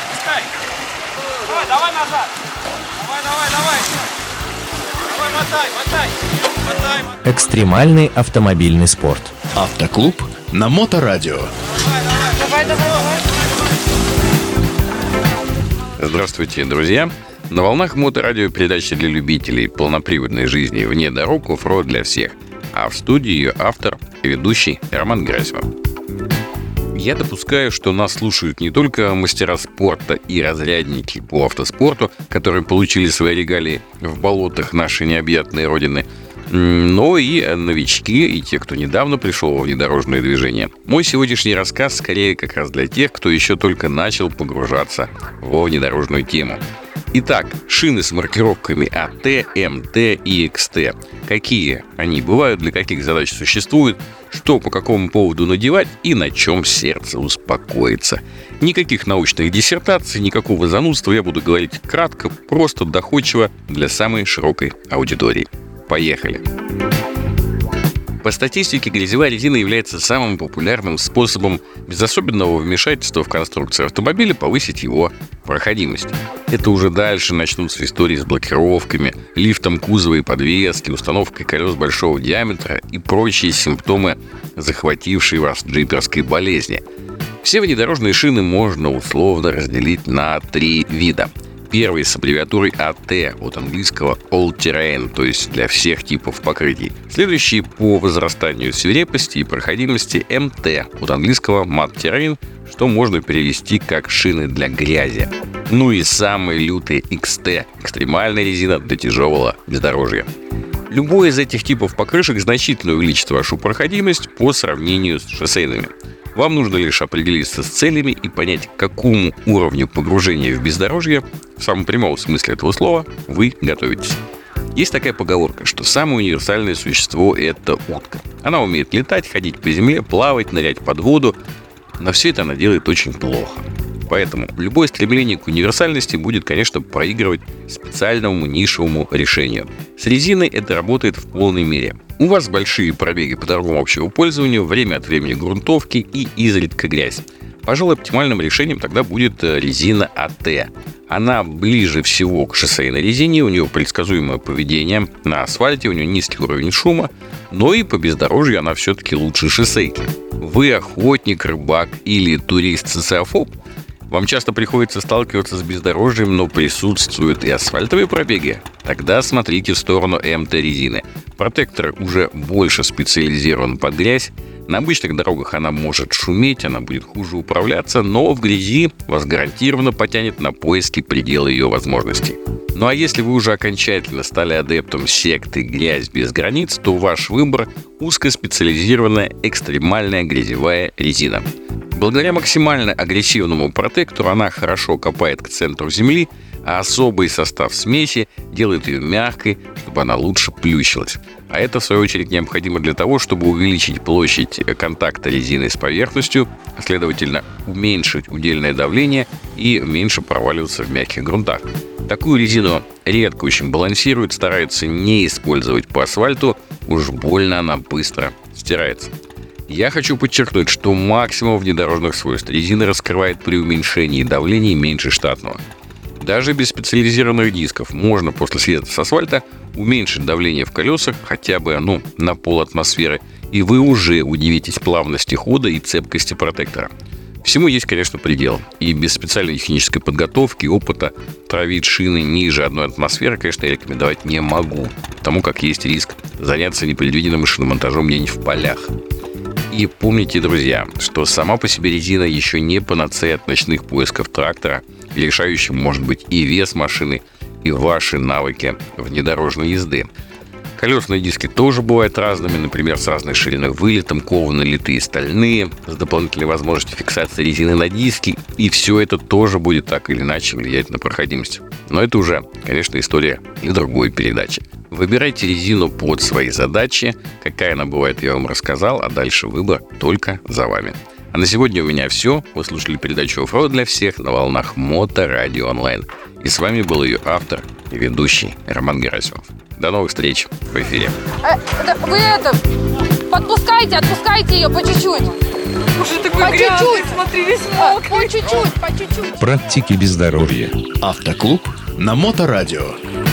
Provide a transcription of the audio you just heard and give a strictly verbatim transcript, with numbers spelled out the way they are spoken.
пускай, пускай. Давай, давай назад. Давай, давай, давай. Давай, мотай, мотай. Мотай, мотай. Экстремальный автомобильный спорт. Автоклуб на Моторадио. Давай, давай, давай, давай. Здравствуйте, друзья. На волнах Моторадио передача для любителей полноприводной жизни вне дорог, оффроуд для всех. А в студии ее автор и ведущий Роман Герасимов. Я допускаю, что нас слушают не только мастера спорта и разрядники по автоспорту, которые получили свои регалии в болотах нашей необъятной родины, но и новички, и те, кто недавно пришел во внедорожное движение. Мой сегодняшний рассказ скорее как раз для тех, кто еще только начал погружаться во внедорожную тему. Итак, шины с маркировками АТ, МТ и икс тэ. Какие они бывают, для каких задач существуют, что по какому поводу надевать и на чем сердце успокоится. Никаких научных диссертаций, никакого занудства, я буду говорить кратко, просто, доходчиво, для самой широкой аудитории. Поехали! По статистике, грязевая резина является самым популярным способом без особенного вмешательства в конструкцию автомобиля повысить его проходимость. Это уже дальше начнутся истории с блокировками, лифтом кузова и подвески, установкой колес большого диаметра и прочие симптомы, захватившие вас джиперской болезни. Все внедорожные шины можно условно разделить на три вида. Первый с аббревиатурой АТ, от английского All Terrain, то есть для всех типов покрытий. Следующий по возрастанию свирепости и проходимости МТ, от английского Mud Terrain, что можно перевести как шины для грязи. Ну и самый лютый икс тэ, экстремальная резина для тяжелого бездорожья. Любой из этих типов покрышек значительно увеличит вашу проходимость по сравнению с шоссейными. Вам нужно лишь определиться с целями и понять, к какому уровню погружения в бездорожье, в самом прямом смысле этого слова, вы готовитесь. Есть такая поговорка, что самое универсальное существо – это утка. Она умеет летать, ходить по земле, плавать, нырять под воду, но все это она делает очень плохо. Поэтому любое стремление к универсальности будет, конечно, проигрывать специальному нишевому решению. С резиной это работает в полной мере. У вас большие пробеги по дорогам общего пользования, время от времени грунтовки и изредка грязь. Пожалуй, оптимальным решением тогда будет резина АТ. Она ближе всего к шоссейной резине, у нее предсказуемое поведение, на асфальте у нее низкий уровень шума, но и по бездорожью она все-таки лучше шоссейки. Вы охотник, рыбак или турист-социофоб? Вам часто приходится сталкиваться с бездорожьем, но присутствуют и асфальтовые пробеги? Тогда смотрите в сторону МТ-резины. Протектор уже больше специализирован под грязь. На обычных дорогах она может шуметь, она будет хуже управляться, но в грязи вас гарантированно потянет на поиски предела ее возможностей. Ну а если вы уже окончательно стали адептом секты «Грязь без границ», то ваш выбор – узкоспециализированная экстремальная грязевая резина. Благодаря максимально агрессивному протектору она хорошо копает к центру земли, а особый состав смеси делает ее мягкой, чтобы она лучше плющилась. А это, в свою очередь, необходимо для того, чтобы увеличить площадь контакта резины с поверхностью, а следовательно, уменьшить удельное давление и меньше проваливаться в мягких грунтах. Такую резину редко очень балансируют, стараются не использовать по асфальту, уж больно она быстро стирается. Я хочу подчеркнуть, что максимум внедорожных свойств резина раскрывает при уменьшении давления меньше штатного. Даже без специализированных дисков можно после съезда с асфальта уменьшить давление в колесах хотя бы ну, на пол-атмосферы, и вы уже удивитесь плавности хода и цепкости протектора. Всему есть, конечно, предел, и без специальной технической подготовки и опыта травить шины ниже одной атмосферы, конечно, я рекомендовать не могу, потому как есть риск заняться непредвиденным шиномонтажом где-нибудь в полях. И помните, друзья, что сама по себе резина еще не панацея от ночных поисков трактора, лишающим, может быть, и вес машины, и ваши навыки внедорожной езды. Колесные диски тоже бывают разными, например, с разной шириной вылетом, кованые, литые, стальные, с дополнительной возможностью фиксации резины на диске, и все это тоже будет так или иначе влиять на проходимость. Но это уже, конечно, история для другой передачи. Выбирайте резину под свои задачи. Какая она бывает, я вам рассказал, а дальше выбор только за вами. А на сегодня у меня все. Вы слушали передачу «Offroad для всех» на волнах Моторадио онлайн. И с вами был ее автор и ведущий Роман Герасимов. До новых встреч в эфире. Э, вы это, подпускайте, отпускайте ее по чуть-чуть. Уже такой по грязный, чуть-чуть. Смотри, весь мокрый. По чуть-чуть, по чуть-чуть. Практики бездорожья. Автоклуб на Моторадио.